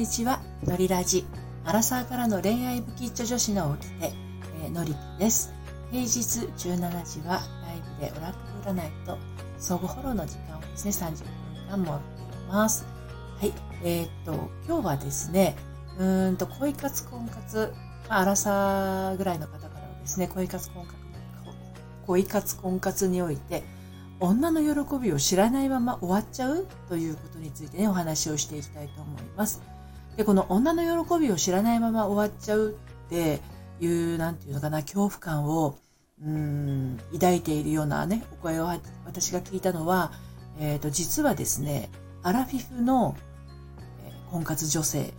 にちは、のりラジ。アラサーからの恋愛不吉祥女子の起きて、のりぴです。平日17時はライブでオラクル占いと相互フォローの時間をですね、30分間も設けます。はい、今日はですね、恋活婚活、アラサーぐらいの方からはですね、恋活婚活において女の喜びを知らないまま終わっちゃうということについてね、お話をしていきたいと思います。で、この女の喜びを知らないまま終わっちゃうっていう、なんていうのかな、恐怖感を抱いているようなね、お声を私が聞いたのは、実はですね、アラフィフの婚活女性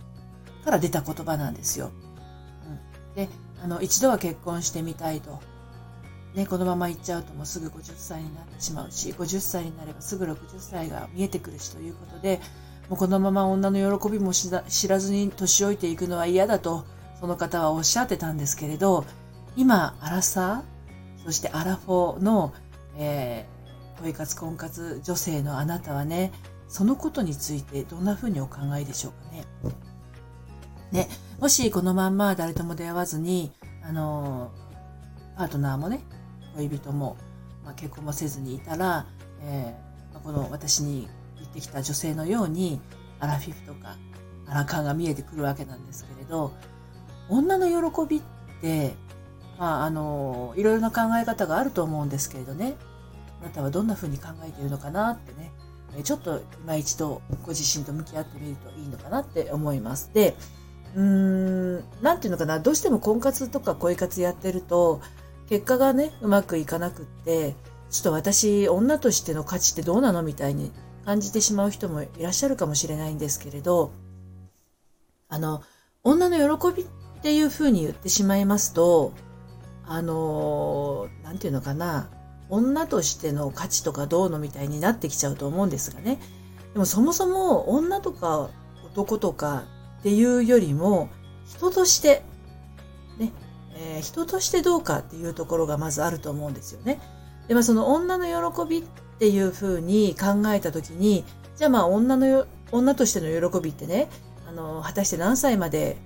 から出た言葉なんですよ。で、一度は結婚してみたいと。ね、このまま行っちゃうともうすぐ50歳になってしまうし、50歳になればすぐ60歳が見えてくるしということで、もうこのまま女の喜びも知らずに年老いていくのは嫌だと、その方はおっしゃってたんですけれど、今、アラサー、そしてアラフォーの、恋活婚活女性のあなたはね、そのことについてどんなふうにお考えでしょうかね。ね、もしこのまんま誰とも出会わずに、パートナーもね、恋人も、結婚もせずにいたら、この私に言ってきた女性のようにアラフィフとかアラカンが見えてくるわけなんですけれど、女の喜びって、いろいろな考え方があると思うんですけれどね、あなたはどんなふうに考えているのかなってね、ちょっと今一度ご自身と向き合ってみるといいのかなって思います。で、なんていうのかな、どうしても婚活とか恋活やってると結果がね、うまくいかなくって、ちょっと私女としての価値ってどうなのみたいに感じてしまう人もいらっしゃるかもしれないんですけれど、女の喜びっていう風に言ってしまいますと、なんていうのかな、女としての価値とかどうのみたいになってきちゃうと思うんですがね。でもそもそも女とか男とかっていうよりも、人としてね、人としてどうかっていうところがまずあると思うんですよね。で、その女の喜びっていう風に考えたときに、じゃあ女としての喜びってね、果たして何歳まで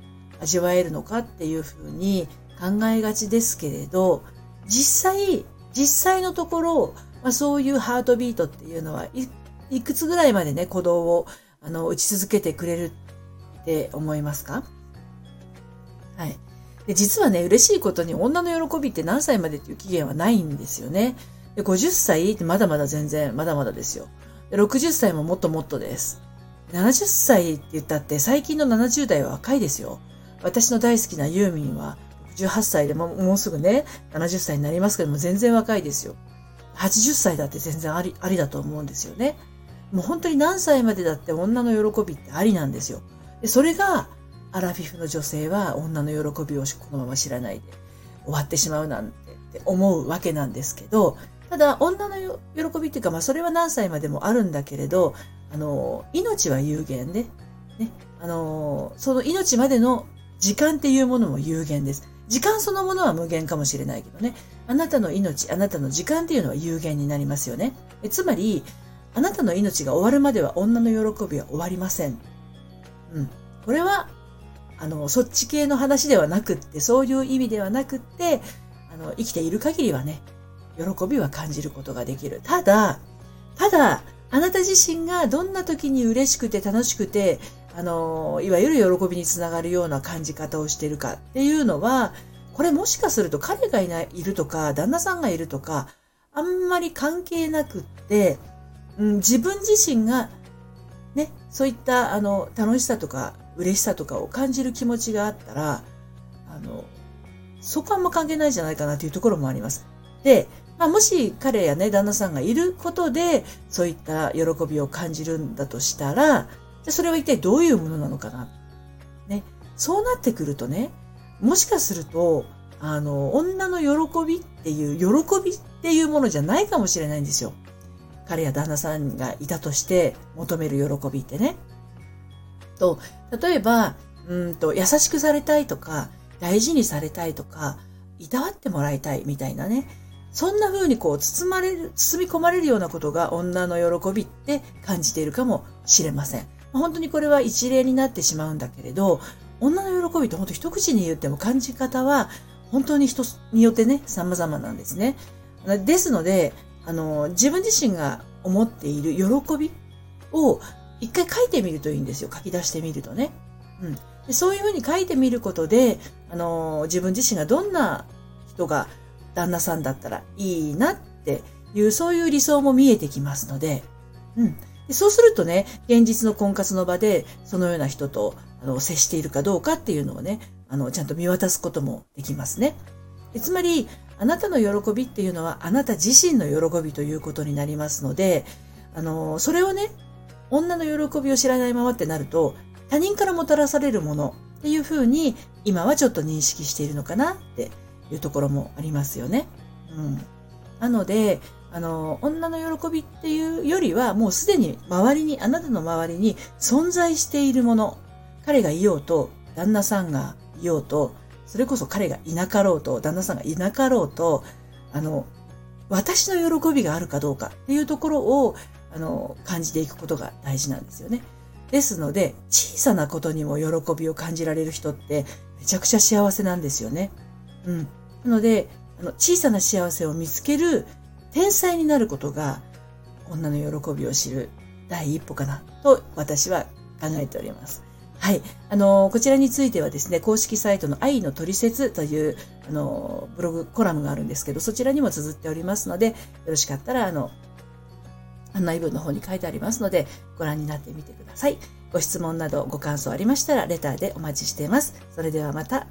味わえるのかっていう風に考えがちですけれど、実際のところ、そういうハートビートっていうのは いくつぐらいまでね、鼓動を打ち続けてくれるって思いますか？はい。で、実はね、嬉しいことに女の喜びって何歳までっていう期限はないんですよね。で、50歳ってまだまだ全然まだまだですよ。で、60歳ももっともっとです。70歳って言ったって、最近の70代は若いですよ。私の大好きなユーミンは18歳でもうすぐね、70歳になりますけども、全然若いですよ。80歳だって全然ありだと思うんですよね。もう本当に何歳までだって女の喜びってありなんですよ。で、それがアラフィフの女性は女の喜びをこのまま知らないで終わってしまうなんてって思うわけなんですけど、ただ女の喜びっていうか、それは何歳までもあるんだけれど、命は有限で、ね、その命までの時間っていうものも有限です。時間そのものは無限かもしれないけどね、あなたの命、あなたの時間っていうのは有限になりますよね。つまり、あなたの命が終わるまでは女の喜びは終わりません。これは、そっち系の話ではなくって、そういう意味ではなくって、生きている限りはね、喜びは感じることができる。ただ、あなた自身がどんな時に嬉しくて楽しくて、いわゆる喜びにつながるような感じ方をしているかっていうのは、これもしかすると彼がいるとか、旦那さんがいるとか、あんまり関係なくって、自分自身がね、そういった楽しさとか嬉しさとかを感じる気持ちがあったら、そこはあんま関係ないんじゃないかなというところもあります。で、もし彼やね、旦那さんがいることでそういった喜びを感じるんだとしたら、それは一体どういうものなのかな、ね、そうなってくるとね、もしかすると女の喜びっていうものじゃないかもしれないんですよ。彼や旦那さんがいたとして求める喜びってね。と、例えば優しくされたいとか、大事にされたいとか、いたわってもらいたいみたいなね、そんな風にこう包み込まれるようなことが女の喜びって感じているかもしれません。本当にこれは一例になってしまうんだけれど、女の喜びって本当一口に言っても感じ方は本当に人によってね、様々なんですね。ですので、自分自身が思っている喜びを一回書いてみるといいんですよ。書き出してみるとね。うん。で、そういうふうに書いてみることで、自分自身がどんな人が旦那さんだったらいいなっていう、そういう理想も見えてきますので、うん。で、そうするとね、現実の婚活の場でそのような人と接しているかどうかっていうのをね、ちゃんと見渡すこともできますね。で、つまり、あなたの喜びっていうのはあなた自身の喜びということになりますので、それをね、女の喜びを知らないままってなると、他人からもたらされるものっていうふうに今はちょっと認識しているのかなっていうところもありますよね。うん。なので、女の喜びっていうよりはもうすでにあなたの周りに存在しているもの、彼がいようと、旦那さんがいようと、それこそ彼がいなかろうと、旦那さんがいなかろうと、私の喜びがあるかどうかっていうところを、感じていくことが大事なんですよね。ですので、小さなことにも喜びを感じられる人って、めちゃくちゃ幸せなんですよね。うん。なので、小さな幸せを見つける天才になることが、女の喜びを知る第一歩かなと、私は考えております。はい。こちらについてはですね、公式サイトの愛のトリセツという、ブログ、コラムがあるんですけど、そちらにも綴っておりますので、よろしかったら、案内文の方に書いてありますので、ご覧になってみてください。ご質問などご感想ありましたら、レターでお待ちしています。それではまた。